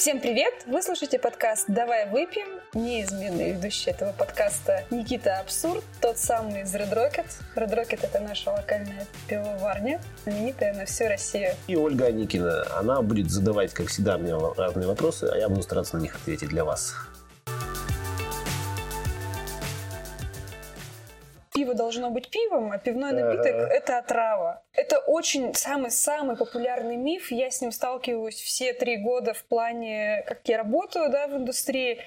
Всем привет! Вы слушаете подкаст «Давай выпьем». Неизменный ведущий этого подкаста Никита Абсурд, тот самый из Red Rocket. Red Rocket – это наша локальная пивоварня, знаменитая на всю Россию. И Ольга Аникина. Она будет задавать, как всегда, мне разные вопросы, а я буду стараться на них ответить для вас. Пиво должно быть пивом, а пивной напиток – это отрава. Это очень самый-самый популярный миф. Я с ним сталкиваюсь все 3 года в плане, как я работаю, да, в индустрии.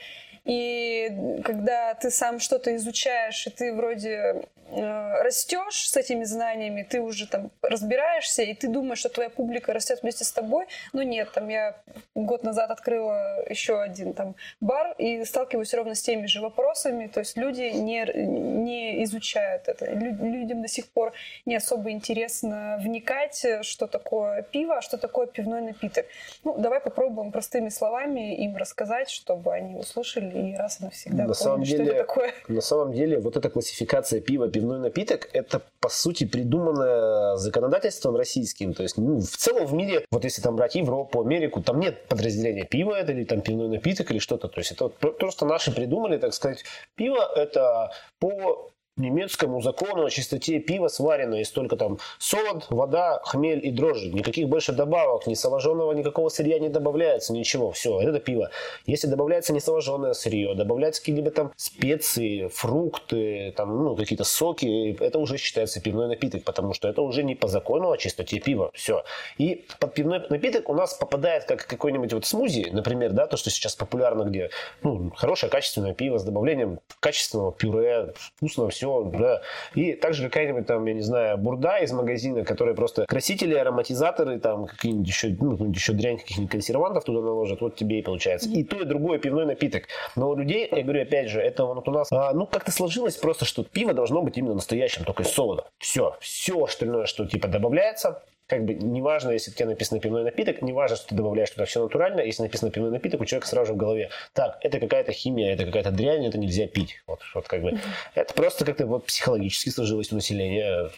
И когда ты сам что-то изучаешь, и ты вроде растешь с этими знаниями, ты уже там разбираешься, и ты думаешь, что твоя публика растет вместе с тобой. Но нет, там я год назад открыла еще один там бар и сталкиваюсь ровно с теми же вопросами. То есть люди не изучают это. Людям до сих пор не особо интересно вникать, что такое пиво, а что такое пивной напиток. Ну, давай попробуем простыми словами им рассказать, чтобы они услышали и раз и навсегда поняли, что это такое. На самом деле, вот эта классификация пива, пивной напиток, это, по сути, придумано законодательством российским. То есть, ну, в целом в мире, вот если там брать Европу, Америку, там нет подразделения пива, это или там пивной напиток, или что-то. То есть, это вот просто наши придумали, так сказать, пиво это по немецкому закону о чистоте пива сварено из только там солод, вода, хмель и дрожжи. Никаких больше добавок, несоложенного никакого сырья не добавляется, ничего, все, это пиво. Если добавляется несоложенное сырье, добавляются какие-либо там специи, фрукты, там, ну, какие-то соки, это уже считается пивной напиток, потому что это уже не по закону о чистоте пива, все. И под пивной напиток у нас попадает как какой-нибудь вот смузи, например, да, то, что сейчас популярно, где, ну, хорошее качественное пиво с добавлением качественного пюре, вкусного, все. Да. И также какая-нибудь там, я не знаю, бурда из магазина, которая просто красители, ароматизаторы, там какие-нибудь еще, ну, еще дрянь каких-нибудь консервантов туда наложат, вот тебе и получается. И то, и другое пивной напиток. Но у людей, я говорю, опять же, это вот у нас, ну, как-то сложилось просто, что пиво должно быть именно настоящим, только из солода. Все остальное, что типа добавляется, как бы неважно, если у тебя написано пивной напиток, неважно, что ты добавляешь туда все натурально, если написано пивной напиток, у человека сразу же в голове, так, это какая-то химия, это какая-то дрянь, это нельзя пить. Вот как бы. Это просто как-то вот психологически сложилось у населения.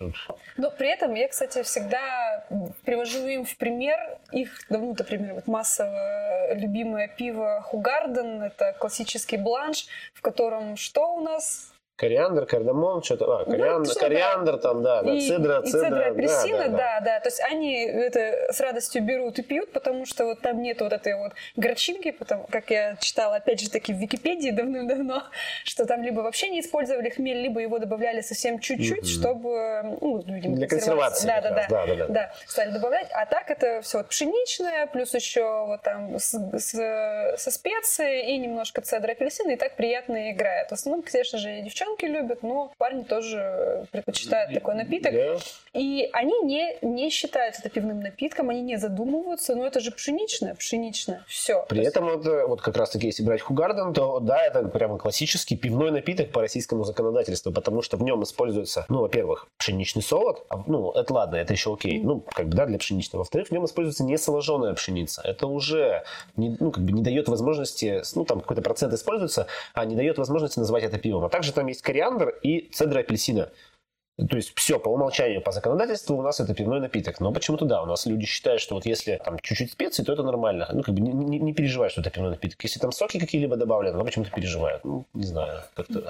Но при этом я, кстати, всегда привожу им в пример их, ну, например, вот массово любимое пиво Хугарден, это классический бланш, в котором что у нас? Кориандр, кардамон, что-то. Кориандр, там, да, цедра, апельсина, да. То есть они это с радостью берут и пьют, потому что вот там нет вот этой вот горчинки, потому как я читала, опять же таки, в Википедии давным-давно, что там либо вообще не использовали хмель, либо его добавляли совсем чуть-чуть, чтобы, ну, видимо, для консервации. Да. Стали добавлять. А так это все вот пшеничное, плюс еще вот там со специей и немножко цедра, апельсина, и так приятно играет. В основном, конечно же, девчонки любят, но парни тоже предпочитают такой напиток. Yeah. И они не считают это пивным напитком, они не задумываются, но это же пшеничное, все. При этом вот как раз таки, если брать Хугарден, то да, это прямо классический пивной напиток по российскому законодательству, потому что в нем используется, ну, во-первых, пшеничный солод, ну, это ладно, это еще окей, ну, как бы, да, для пшеничного. Во-вторых, в нем используется несоложенная пшеница. Это уже, не дает возможности, ну, там какой-то процент используется, а не дает возможности назвать это пивом. А также там есть кориандр и цедра апельсина. То есть все, по умолчанию, по законодательству у нас это пивной напиток. Но почему-то да, у нас люди считают, что вот если там чуть-чуть специй, то это нормально. Ну, как бы не переживают, что это пивной напиток. Если там соки какие-либо добавлены, то почему-то переживают. Ну, не знаю, как-то.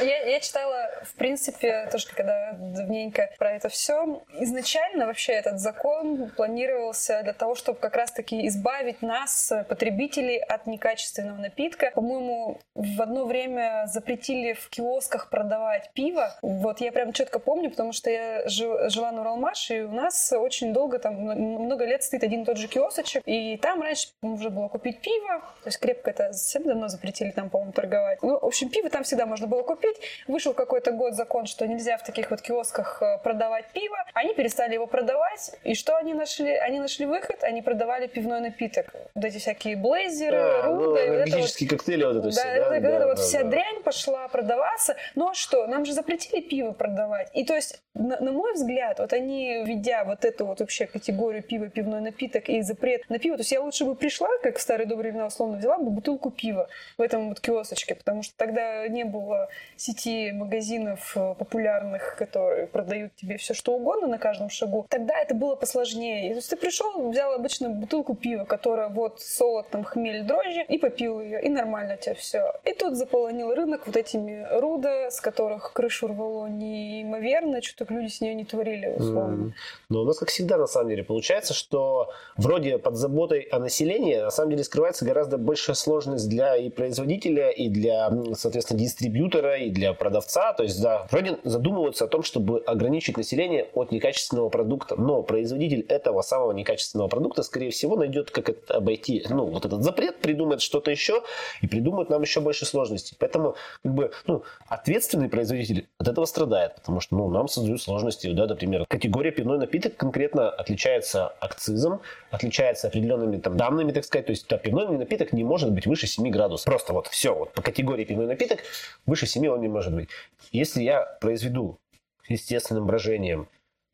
Я читала, в принципе, тоже когда давненько про это все. Изначально вообще этот закон планировался для того, чтобы как раз-таки избавить нас, потребителей, от некачественного напитка. По-моему, в одно время запретили в киосках продавать пиво. Вот я прям четко помню, потому что я жила на Уралмаше, и у нас очень долго, там, много лет стоит один и тот же киосочек, и там раньше можно было купить пиво, то есть крепко это совсем давно запретили там, по-моему, торговать. Ну, в общем, пиво там всегда можно было купить. Вышел какой-то год закон, что нельзя в таких вот киосках продавать пиво. Они перестали его продавать, и что они нашли? Они нашли выход, они продавали пивной напиток. Вот эти всякие блейзеры, руда. Энергетические коктейли вот это все. Да, вся дрянь пошла продаваться. Ну а что, нам же запретили пиво продавать. продавать. И то есть, на мой взгляд, вот они, введя вот эту вот вообще категорию пива, пивной напиток и запрет на пиво, то есть я лучше бы пришла, как в старые добрые времена условно, взяла бы бутылку пива в этом вот киосочке, потому что тогда не было сети магазинов популярных, которые продают тебе все что угодно на каждом шагу. Тогда это было посложнее. То есть ты пришел, взял обычную бутылку пива, которая вот солод, там, хмель, дрожжи, и попил ее, и нормально у тебя все. И тут заполонил рынок вот этими руда, с которых крышу рвало неимоверно, что-то люди с нее не творили, условно. Но у нас, как всегда, на самом деле, получается, что вроде под заботой о населении, на самом деле, скрывается гораздо большая сложность для и производителя, и для, соответственно, дистрибьютора, и для продавца. То есть, да, вроде задумываются о том, чтобы ограничить население от некачественного продукта, но производитель этого самого некачественного продукта, скорее всего, найдет, как это обойти, ну, вот этот запрет, придумает что-то еще, и придумает нам еще больше сложностей. Поэтому, как бы, ну, ответственный производитель от этого страдает, потому что, ну, нам создают сложности, да, например, категория пивной напиток конкретно отличается акцизом, отличается определенными там данными, так сказать, то есть, да, пивной напиток не может быть выше 7 градусов. Просто вот все, вот по категории пивной напиток выше 7 он не может быть. Если я произведу естественным брожением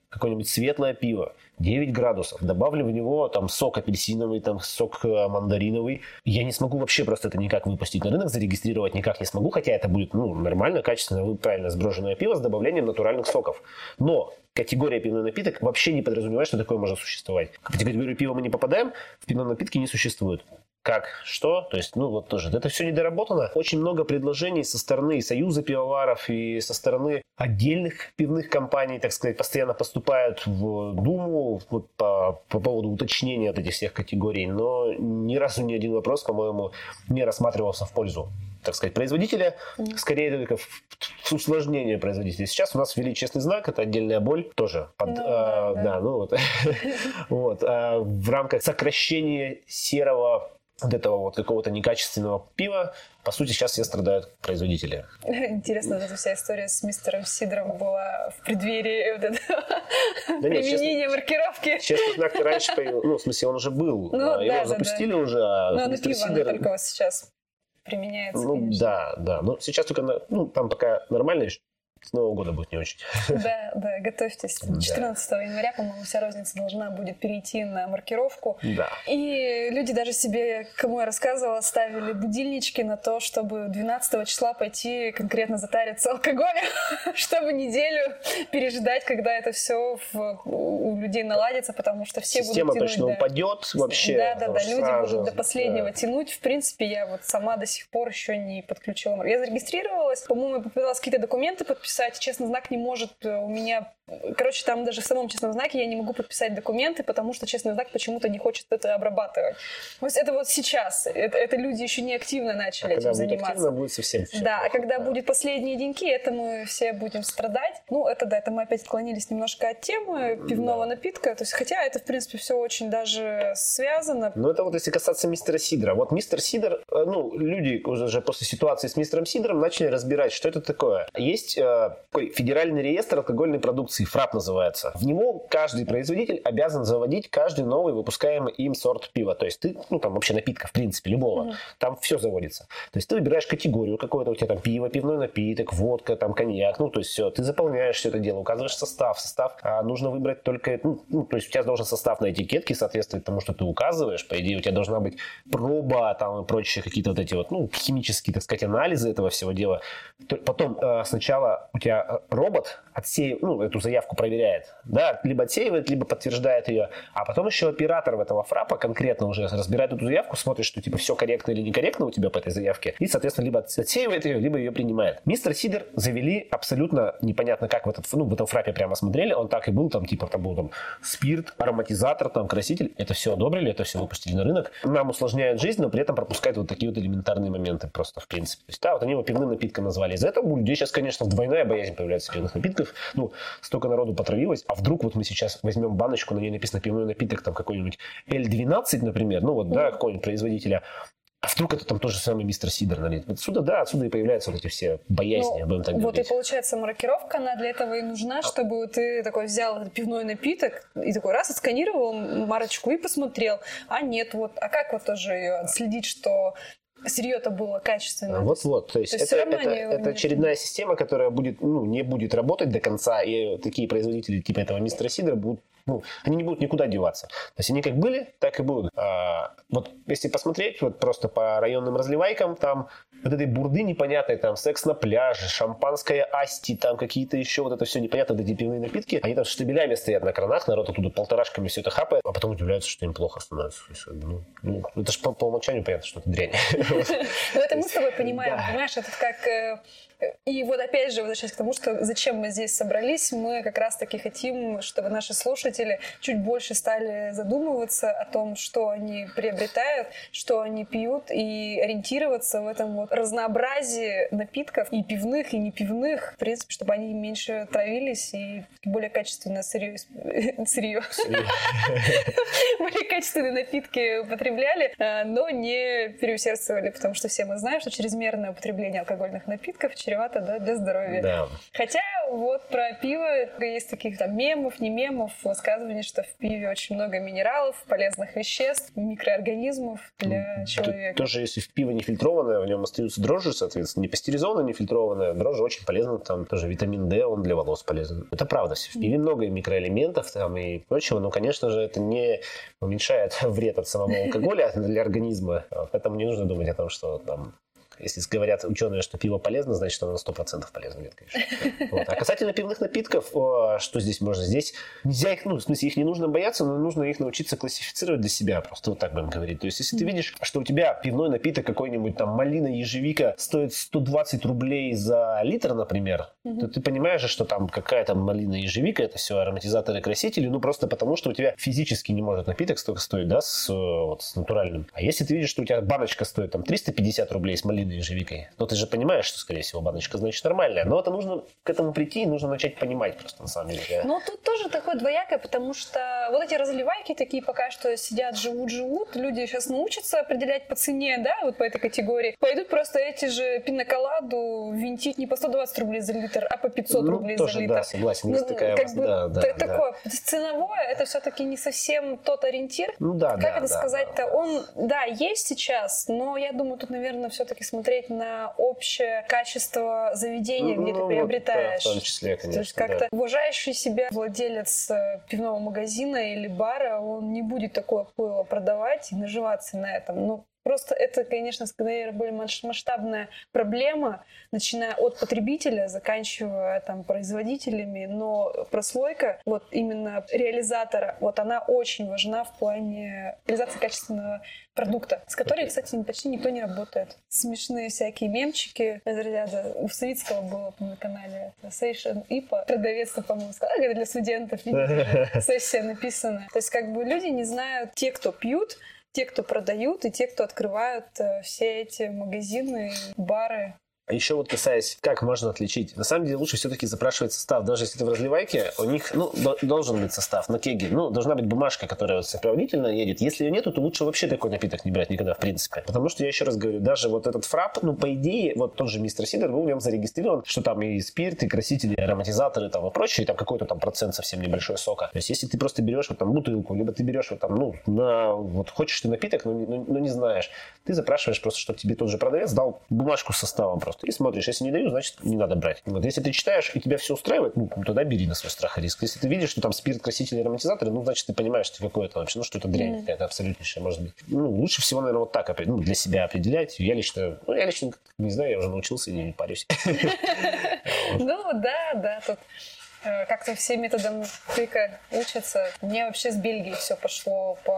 какое-нибудь светлое пиво, 9 градусов, добавлю в него там сок апельсиновый, там сок мандариновый, я не смогу вообще просто это никак выпустить на рынок, зарегистрировать никак не смогу, хотя это будет, ну, нормально, качественно, правильно сброженное пиво с добавлением натуральных соков. Но категория пивной напиток вообще не подразумевает, что такое может существовать. В категорию пива мы не попадаем, в пивном напитке не существует. Как? Что? То есть, ну вот тоже. Это все недоработано. Очень много предложений со стороны Союза пивоваров и со стороны отдельных пивных компаний, так сказать, постоянно поступают в Думу вот, по поводу уточнения от этих всех категорий. Но ни разу ни один вопрос, по-моему, не рассматривался в пользу, так сказать, производителя. Скорее только в усложнение производителя. Сейчас у нас ввели честный знак, это отдельная боль тоже. В рамках сокращения серого вот этого вот какого-то некачественного пива, по сути, сейчас все страдают производители. Интересно, вот эта вся история с мистером Сидром была в преддверии вот этого применения маркировки. Честный знак раньше появился, ну, в смысле, он уже был. Его запустили уже, а мистер Сидр... только вот сейчас применяется, конечно. Да. Но сейчас только, там пока нормально, с Нового года будет не очень. Да, готовьтесь. 14 января, по-моему, вся розница должна будет перейти на маркировку. Да. И люди даже себе, кому я рассказывала, ставили будильнички на то, чтобы 12 числа пойти конкретно затариться алкоголем, чтобы неделю переждать, когда это все у людей наладится, потому что все система будут тянуть. Система точно упадет вообще. Да, люди будут до последнего тянуть. В принципе, я вот сама до сих пор еще не подключила. Я зарегистрировалась, по-моему, я попыталась какие-то документы подписать. Честный знак не может у меня... Короче, там даже в самом честном знаке я не могу подписать документы, потому что честный знак почему-то не хочет это обрабатывать. То есть это вот сейчас. Это люди еще не активно начали этим заниматься. Активно, будет совсем все плохо, когда будут последние деньки, это мы все будем страдать. Это мы опять отклонились немножко от темы пивного напитка. То есть, хотя это, в принципе, все очень даже связано. Но это вот если касаться мистера Сидра. Вот мистер Сидр, люди уже после ситуации с мистером Сидром начали разбирать, что это такое. Есть такой Федеральный реестр алкогольной продукции, ФРАП называется. В него каждый производитель обязан заводить каждый новый выпускаемый им сорт пива. То есть ты, там вообще напитка, в принципе, любого. Там все заводится. То есть ты выбираешь категорию, какое-то у тебя там пиво, пивной напиток, водка, там коньяк, то есть все. Ты заполняешь все это дело, указываешь состав. Состав нужно выбрать только, то есть у тебя должен состав на этикетке соответствовать тому, что ты указываешь. По идее, у тебя должна быть проба, там и прочие какие-то вот эти вот, химические, так сказать, анализы этого всего дела. Потом сначала у тебя робот эту заявку проверяет, да, либо отсеивает, либо подтверждает ее, а потом еще оператор этого ФРАПа конкретно уже разбирает эту заявку, смотрит, что типа все корректно или некорректно у тебя по этой заявке, и, соответственно, либо отсеивает ее, либо ее принимает. Мистер Сидр завели абсолютно непонятно как в этом ФРАПе прямо смотрели, он так и был, там был спирт, ароматизатор, там краситель, это все одобрили, это все выпустили на рынок. Нам усложняют жизнь, но при этом пропускают вот такие вот элементарные моменты просто, в принципе. То есть, да, вот они его пивным напитком назвали. Из-за этого у людей сейчас, конечно, двойная боязнь появляется пивных напитков. Столько народу потравилось, а вдруг вот мы сейчас возьмем баночку, на ней написано пивной напиток, там какой-нибудь L12, например, какого-нибудь производителя. А вдруг это там тот же самый мистер Сидр налит? Отсюда и появляются вот эти все боязни, будем так говорить. Вот и получается маркировка, она для этого и нужна, чтобы ты такой взял пивной напиток и такой раз отсканировал марочку и посмотрел. А нет, а как тоже ее отследить, что сырье-то было качественное. Вот-вот. То есть это очередная система, которая будет, не будет работать до конца, и такие производители типа этого мистера Сидра будут, они не будут никуда деваться. То есть они как были, так и будут. Вот если посмотреть вот просто по районным разливайкам, там вот этой бурды непонятной, там секс на пляже, шампанское асти, там какие-то еще вот это все непонятно, эти пивные напитки, они там штабелями стоят на кранах, народ оттуда полторашками все это хапает, а потом удивляются, что им плохо становится. Это же по умолчанию понятно, что это дрянь. Ну, это мы с тобой понимаем, понимаешь, это как... И вот опять же, возвращаясь к тому, что зачем мы здесь собрались, мы как раз-таки хотим, чтобы наши слушатели чуть больше стали задумываться о том, что они приобретают, что они пьют, и ориентироваться в этом вот разнообразии напитков, и пивных, и не пивных, в принципе, чтобы они меньше травились, и более качественное сырье. Более качественные напитки употребляли, но не переусердствовали, потому что все мы знаем, что чрезмерное употребление алкогольных напитков чревато, для здоровья. Да. Хотя вот про пиво есть таких там мемов, не мемов, высказываний, что в пиве очень много минералов, полезных веществ, микроорганизмов для человека. Тоже если в пиво не фильтрованное, в нем остаются дрожжи, соответственно, не пастеризованное, не фильтрованное, дрожжи очень полезны, там тоже витамин D, он для волос полезен. Это правда, в пиве много микроэлементов там и прочего, но, конечно же, это не уменьшает вред от самого алкоголя для организма, поэтому не нужно думать о том, что там... Если говорят ученые, что пиво полезно, значит, оно на 100% полезно. Нет, конечно. Вот. А касательно пивных напитков, что здесь можно? Здесь нельзя их, в смысле, их не нужно бояться, но нужно их научиться классифицировать для себя. Просто вот так будем говорить. То есть, если ты видишь, что у тебя пивной напиток какой-нибудь, там, малина, ежевика, стоит 120 рублей за литр, например, то ты понимаешь, что там какая-то малина, ежевика, это все ароматизаторы, красители, просто потому, что у тебя физически не может напиток столько стоить, да, с натуральным. А если ты видишь, что у тебя баночка стоит, там, 350 рублей с малиной, ежевикой. Но ты же понимаешь, что, скорее всего, баночка, значит, нормальная. Но это нужно к этому прийти и нужно начать понимать просто, на самом деле. Но тут тоже такое двоякое, потому что вот эти разливайки такие пока что сидят, живут. Люди сейчас научатся определять по цене, да, вот по этой категории. Пойдут просто эти же пинаколаду винтить не по 120 рублей за литр, а по 500 рублей тоже, за литр. Да, согласен. Есть такая как бы, такое ценовое, это все-таки не совсем тот ориентир. Как это сказать-то? Он есть сейчас, но я думаю, тут, наверное, все-таки смотреть на общее качество заведения, где ты приобретаешь. Да, в том числе, конечно. То есть как-то уважающий себя владелец пивного магазина или бара, он не будет такое пыло продавать и наживаться на этом. Просто это, конечно, скорее более масштабная проблема, начиная от потребителя, заканчивая там производителями, но прослойка вот именно реализатора, вот она очень важна в плане реализации качественного продукта, с которой, кстати, почти никто не работает. Смешные всякие мемчики из ряда. У Савицкого было на канале Session IPA, продавец, по-моему, сказал, для студентов, сессия написана. То есть как бы люди не знают, те, кто пьют, те, кто продают, и те, кто открывают все эти магазины, бары. А еще вот касаясь, как можно отличить. На самом деле лучше все-таки запрашивать состав. Даже если ты в разливайке, у них должен быть состав на кеге. Должна быть бумажка, которая вот сопроводительно едет. Если ее нету, то лучше вообще такой напиток не брать никогда, в принципе. Потому что, я еще раз говорю, даже вот этот фрап, по идее, вот тот же мистер Сидр, в нем зарегистрирован, что там и спирт, и красители, и ароматизаторы, там, и прочее, и там какой-то там процент совсем небольшой сока. То есть, если ты просто берешь вот там бутылку, либо ты берешь вот там, хочешь ты напиток, но не знаешь, ты запрашиваешь просто, чтобы тебе тот же продавец дал бумажку с составом просто. И смотришь, если не даю, значит, не надо брать. Если ты читаешь и тебя все устраивает, тогда бери на свой страх и риск. Если ты видишь, что там спирт, красители, ароматизаторы, значит, ты понимаешь, что какое это вообще, что это дрянь какая-то абсолютнейшая, может быть. Лучше всего, наверное, вот так для себя определять. Я лично не знаю, я уже научился и не парюсь. Тут как-то все методом тыка учатся. Мне вообще с Бельгии все пошло по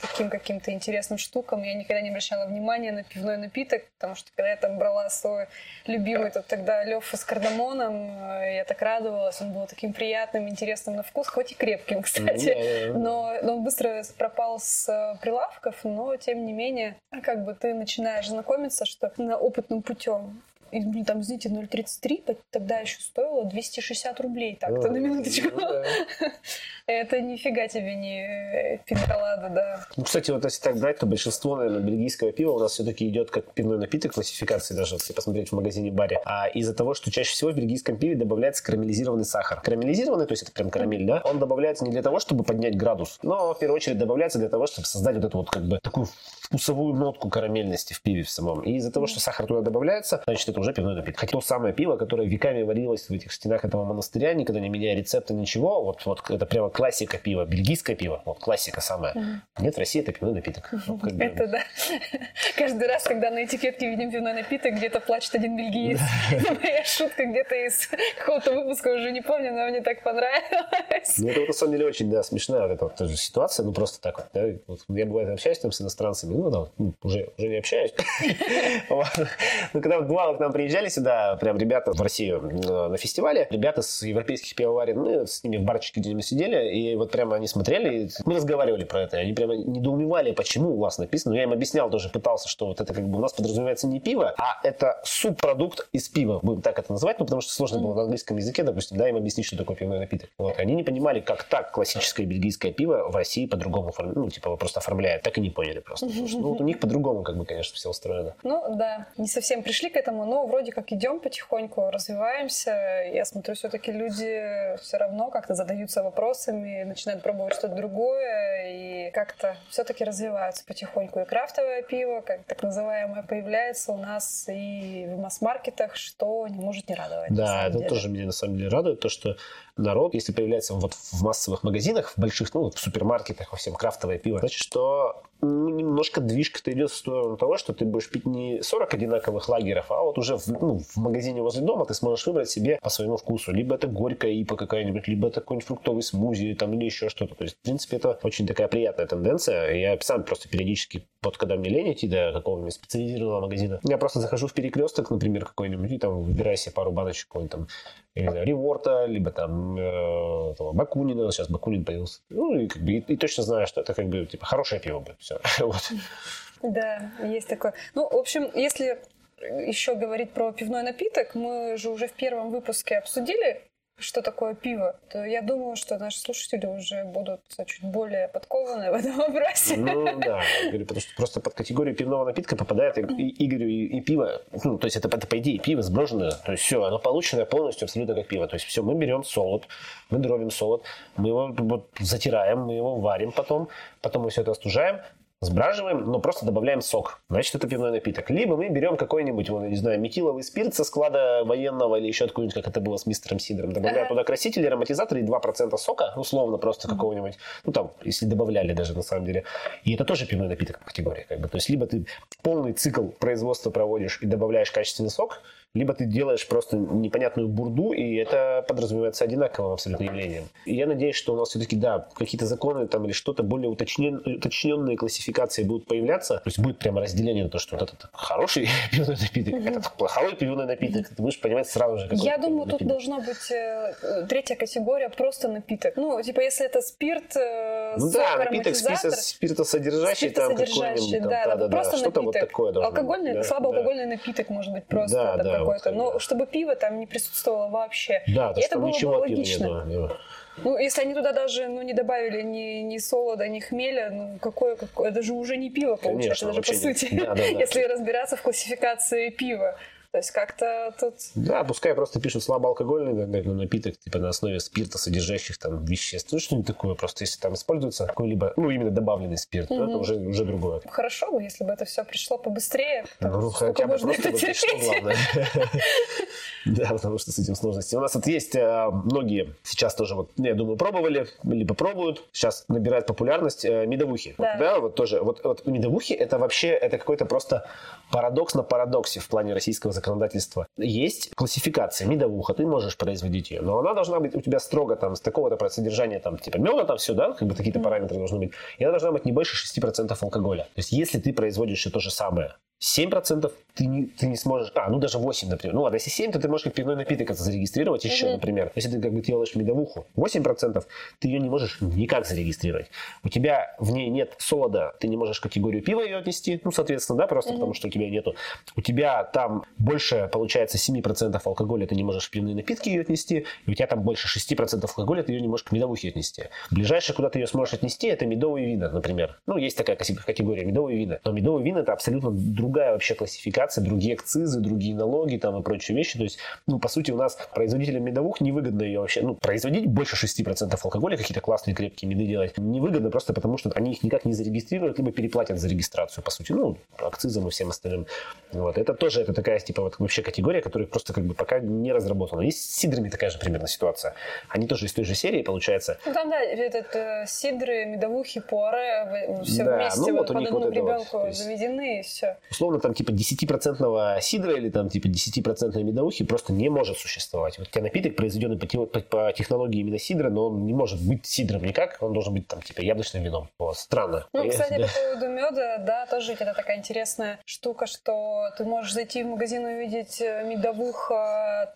таким каким-то интересным штукам. Я никогда не обращала внимания на пивной напиток, потому что когда я там брала свой любимый тогда Лёфа с кардамоном, я так радовалась. Он был таким приятным, интересным на вкус, хоть и крепким, кстати. Но он быстро пропал с прилавков, но тем не менее, ты начинаешь знакомиться, что опытным путем. там, знаете, 0,33 тогда еще стоило 260 рублей, так-то, на минуточку. Ну, да. Это нифига тебе не пинколада, да. Ну, кстати, вот если так брать, то большинство, наверное, бельгийского пива у нас все-таки идет как пивной напиток, классификации даже, если посмотреть в магазине-баре. А из-за того, что чаще всего в бельгийском пиве добавляется карамелизированный сахар. Карамелизированный, то есть это прям карамель, да, он добавляется не для того, чтобы поднять градус, но в первую очередь добавляется для того, чтобы создать вот эту вот как бы такую вкусовую нотку карамельности в пиве в самом. И из-за того, что сахар туда добавляется, значит, это уже пивной напиток. Хотя то самое пиво, которое веками варилось в этих стенах этого монастыря, никогда не меняя рецепта, ничего, вот это прямо классика пива, бельгийское пиво, вот классика самая. Нет, в России это пивной напиток. Ну, как бы... Это да. Каждый раз, когда на этикетке видим пивной напиток, где-то плачет один бельгиец. Моя шутка где-то из какого-то выпуска, уже не помню, но мне так понравилось. Ну, это вот на самом деле очень, да, смешная вот эта вот тоже ситуация, ну просто так вот, да, вот я бывает общаюсь там с иностранцами, ну да, уже не общаюсь. Ну, когда бывало к нам приезжали сюда, прям ребята в Россию на фестивале, ребята с европейских пивоварей, мы с ними в барчике где-нибудь сидели, и вот прямо они смотрели, мы разговаривали про это, они прямо недоумевали, почему у вас написано, но я им объяснял тоже, пытался, что вот это как бы у нас подразумевается не пиво, а это субпродукт из пива, будем так это называть, ну, потому что сложно было на английском языке, допустим, да, им объяснить, что такое пивной напиток. Вот, они не понимали, как так классическое бельгийское пиво в России по-другому, ну, типа, просто оформляют, так и не поняли просто, потому что, ну, вот у них по-другому, как бы, конечно, все устроено. Ну, да, не совсем пришли к этому, но вроде как идем потихоньку, развиваемся. Я смотрю, все-таки люди все равно как-то задаются вопросами, начинают пробовать что-то другое и как-то все-таки развиваются потихоньку. И крафтовое пиво, как так называемое, появляется у нас и в масс-маркетах, что не может не радовать. Да, это тоже меня на самом деле радует, то, что народ, если появляется вот в массовых магазинах, в больших, ну, в супермаркетах, во всем крафтовое пиво, значит, что немножко движка-то идет в сторону того, что ты будешь пить не 40 одинаковых лагеров, а вот уже в магазине возле дома ты сможешь выбрать себе по своему вкусу. Либо это горькая ипа какая-нибудь, либо это какой-нибудь фруктовый смузи там, или еще что-то. То есть, в принципе, это очень такая приятная тенденция. Я сам просто периодически, вот когда мне лень идти до какого-нибудь специализированного магазина, я просто захожу в Перекресток, например, какой-нибудь, и там выбираю себе пару баночек какой-нибудь там, я не знаю, Ревота, либо там Бакунина, сейчас Бакунин появился. Ну, и, как бы, и точно знаю, что это как бы типа хорошее пиво будет. Все. Вот. Да, есть такое. Ну, в общем, если еще говорить про пивной напиток, мы же уже в первом выпуске обсудили, что такое пиво, то я думаю, что наши слушатели уже будут чуть более подкованы в этом вопросе. Ну да, потому что просто под категорию пивного напитка попадает и пиво, ну, то есть это по идее пиво сброженное, то есть все, оно полученное полностью абсолютно как пиво, то есть все, мы берем солод, мы дробим солод, мы его вот затираем, мы его варим потом мы все это остужаем, сбраживаем, но просто добавляем сок. Значит, это пивной напиток. Либо мы берем какой-нибудь, вот, не знаю, метиловый спирт со склада военного или еще откуда-нибудь, как это было с мистером Сидром. Добавляем туда красители, ароматизаторы и 2% сока, условно, просто какого-нибудь, ну там, если добавляли даже на самом деле. И это тоже пивной напиток по категории, как бы. То есть, либо ты полный цикл производства проводишь и добавляешь качественный сок, либо ты делаешь просто непонятную бурду, и это подразумевается одинаковым абсолютно явлением. И я надеюсь, что у нас все-таки, да, какие-то законы там или что-то более уточненные классификации будут появляться. То есть будет прямо разделение на то, что вот этот хороший пивной напиток, этот плохой пивной напиток. Ты будешь понимать сразу же, какой. Я думаю, тут должна быть третья категория, просто напиток. Ну, типа, если это спирт, ну, сок, ароматизатор. Ну да, напиток спиртосодержащий, там какой-нибудь. Да, просто что-то вот такое должно быть. Алкогольный, слабоалкогольный напиток может быть просто. Да, какое-то, но чтобы пиво там не присутствовало вообще. Да, то, это было бы логично. Ну, если они туда даже не добавили ни солода, ни хмеля, ну, какое, это же уже не пиво получается, даже по сути, если разбираться в классификации пива. То есть как-то тут... Да, пускай просто пишут слабоалкогольный напиток, типа на основе спирта, содержащих там веществ. Ну, что-нибудь такое. Просто если там используется какой-либо, ну, именно добавленный спирт, то это уже другое. Хорошо бы, если бы это все пришло побыстрее. Ну, хотя бы просто бы пришло, главное. Да, потому что с этим сложности. У нас вот есть многие сейчас тоже, вот, я думаю, пробовали, либо пробуют, сейчас набирают популярность медовухи. Да, вот тоже. Вот медовухи, это вообще, это какой-то просто парадокс на парадоксе в плане российского законодательства. Есть классификация медовуха, ты можешь производить ее, но она должна быть у тебя строго там с такого-то содержания там типа меда там все, да, как бы такие-то параметры должны быть, и она должна быть не больше 6% алкоголя. То есть если ты производишь все то же самое, 7% ты не сможешь... ну даже 8, например. Ну ладно, если 7, то ты можешь как пивной напиток это зарегистрировать еще, например. Если ты как бы делаешь медовуху, 8% ты ее не можешь никак зарегистрировать. У тебя в ней нет сода, ты не можешь категорию пива ее отнести, ну, соответственно, да, просто потому что у тебя нету. У тебя там больше, получается, 7% алкоголя ты не можешь в пивные напитки ее отнести, и у тебя там больше 6% алкоголя ты ее не можешь к медовухе отнести. Ближайшее, куда ты ее сможешь отнести, это медовые вина, например. Ну, есть такая категория медовые вина. Но медовые вина это абсолютно другая вообще классификация, другие акцизы, другие налоги там и прочие вещи. То есть, ну, по сути, у нас производителям медовух невыгодно ее вообще, ну, производить больше 6% алкоголя, какие-то классные крепкие меды делать, невыгодно просто потому, что они их никак не зарегистрируют, либо переплатят за регистрацию, по сути, ну, акцизам и всем остальным. Вот. Это тоже это такая, типа, вот, вообще категория, которая просто как бы пока не разработана. И с сидрами такая же примерно ситуация. Они тоже из той же серии, получается. Ну, там, да, этот, сидры, медовухи, пуаре, все да, вместе ну, вот, под одну вот гребенку вот, заведены, и все. Условно, там, типа, 10% сидра или, там, типа, 10% медовухи просто не может существовать. Вот у тебя напиток, произведенный по технологии именно сидра, но он не может быть сидром никак, он должен быть, там, типа, яблочным вином. Вот. Странно. Ну, кстати, да. По поводу меда, да, тоже это такая интересная штука, что ты можешь зайти в магазин и увидеть медовух,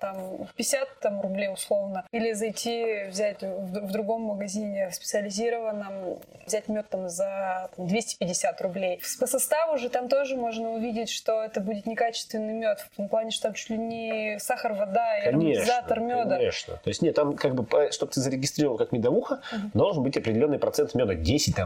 там, 50 там, рублей, условно, или зайти, взять в другом магазине специализированном, взять мед там за там, 250 рублей. По составу же там тоже можно увидеть, что это будет некачественный мед, в том плане, что там чуть ли не сахар, вода и ароматизатор меда. Конечно. То есть, нет, там как бы, чтобы ты зарегистрировал как медовуха, должен быть определенный процент меда, 10%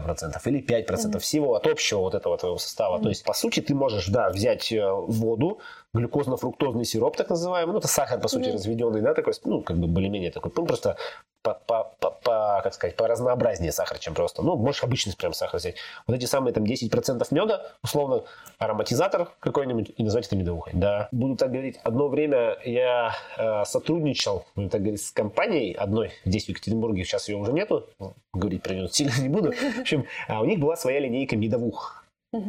или 5% всего от общего вот этого твоего состава. То есть, по сути, ты можешь, да, взять воду, глюкозно-фруктозный сироп, так называемый, ну, это сахар, по сути, разведенный, да, такой, ну, как бы более-менее такой, ну, просто как сказать, по разнообразнее сахар, чем просто. Ну, можешь обычный прям сахар взять. Вот эти самые там 10% меда, условно, ароматизатор какой-нибудь, и назвать это медовухой. Да. Буду так говорить, одно время я сотрудничал, будем так говорить, с компанией одной здесь, в Екатеринбурге, сейчас ее уже нету, говорить про нее сильно не буду. В общем, у них была своя линейка медовух.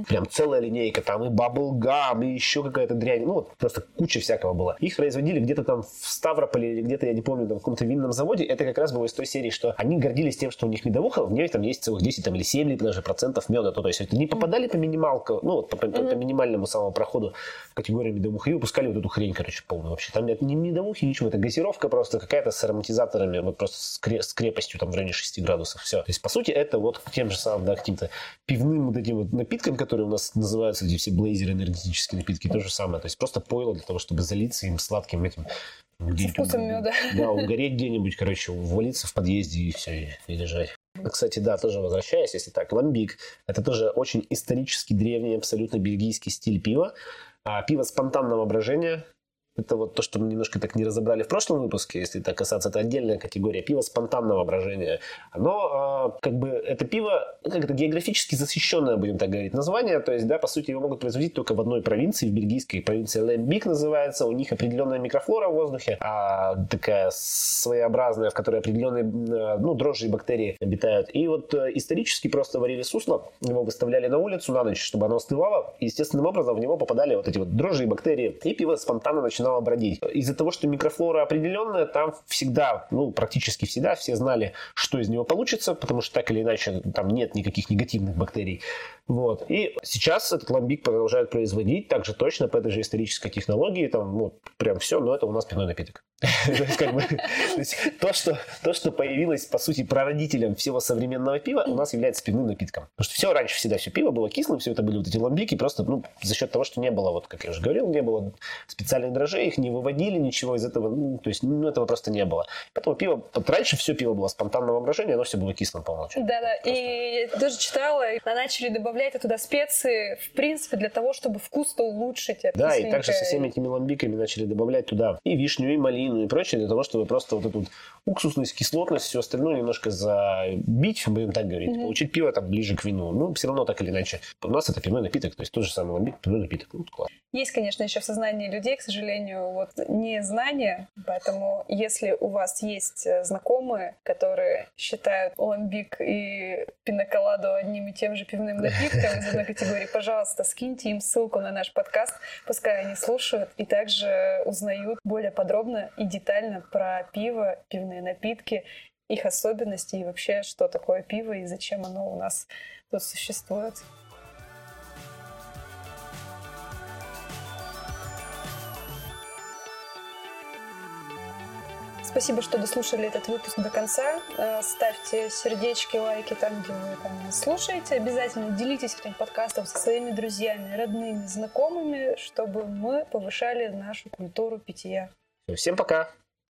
Прям целая линейка, там и баблгам, и еще какая-то дрянь, ну вот просто куча всякого было. Их производили где-то там в Ставрополе или где-то, я не помню, там в каком-то винном заводе. Это как раз было из той серии, что они гордились тем, что у них медовуха, в ней там есть целых 10 там, или 7 или даже процентов меда. То есть они попадали по минималку, ну вот по минимальному самому проходу в категорию медовуха и выпускали вот эту хрень, короче, полную вообще. Там нет ни медовухи, ничего, это газировка просто какая-то с ароматизаторами, вот просто с крепостью там в районе 6 градусов, все. То есть по сути это вот тем же самым, да, каким-то пивным вот этим вот напитком, которые у нас называются эти все блейзеры, энергетические напитки, то же самое. То есть просто пойло для того, чтобы залиться им сладким этим. Вкусом меда. Да, угореть где-нибудь, короче, увалиться в подъезде и все, и лежать. Кстати, да, тоже возвращаясь, если так, ламбик. Это тоже очень исторически древний, абсолютно бельгийский стиль пива. Пиво спонтанного брожения. Это вот то, что мы немножко так не разобрали в прошлом выпуске, если так касаться, это отдельная категория пива спонтанного брожения. Оно, как бы, это пиво, как это, географически защищенное, будем так говорить, название, то есть, да, по сути, его могут производить только в одной провинции, в бельгийской провинции Ламбик называется, у них определенная микрофлора в воздухе, такая своеобразная, в которой определенные, ну, дрожжи и бактерии обитают. И вот исторически просто варили сусло, его выставляли на улицу на ночь, чтобы оно остывало, и естественным образом в него попадали вот эти вот дрожжи и бактерии, и пиво спонтанно начинало бродить. Из-за того, что микрофлора определенная, там всегда, ну, практически всегда все знали, что из него получится, потому что так или иначе там нет никаких негативных бактерий. Вот. И сейчас этот ламбик продолжают производить также точно по этой же исторической технологии, там, ну, прям все, но это у нас пивной напиток. То, что появилось, по сути, прародителем всего современного пива, у нас является пивным напитком. Потому что все раньше, всегда все пиво было кислым, все это были вот эти ламбики, просто, ну, за счет того, что не было, вот, как я уже говорил, не было специальной дрожжи, их не выводили, ничего из этого, ну, то есть, ну, этого просто не было. Поэтому пиво, раньше все пиво было спонтанного брожения, оно все было кислым по умолчанию. Да-да, и я тоже читала, начали добавлять туда специи, в принципе, для того, чтобы вкус-то улучшить. Да, и также со всеми этими ламбиками начали добавлять туда и вишню, и малину, и прочее, для того, чтобы просто вот эту вот уксусность, кислотность, все остальное немножко забить, будем так говорить, получить пиво там ближе к вину. Ну, все равно так или иначе. У нас это пивной напиток, то есть тот же самый ламбик, пивной напиток. Ну, класс. Есть, конечно, еще в сознании людей, к сожалению, вот не знание, поэтому если у вас есть знакомые, которые считают ламбик и пиноколаду одним и тем же пивным напитком из одной категории, пожалуйста, скиньте им ссылку на наш подкаст, пускай они слушают и также узнают более подробно и детально про пиво, пивные напитки, их особенности и вообще, что такое пиво и зачем оно у нас тут существует. Спасибо, что дослушали этот выпуск до конца. Ставьте сердечки, лайки там, где вы там слушаете. Обязательно делитесь этим подкастом со своими друзьями, родными, знакомыми, чтобы мы повышали нашу культуру питья. Всем пока!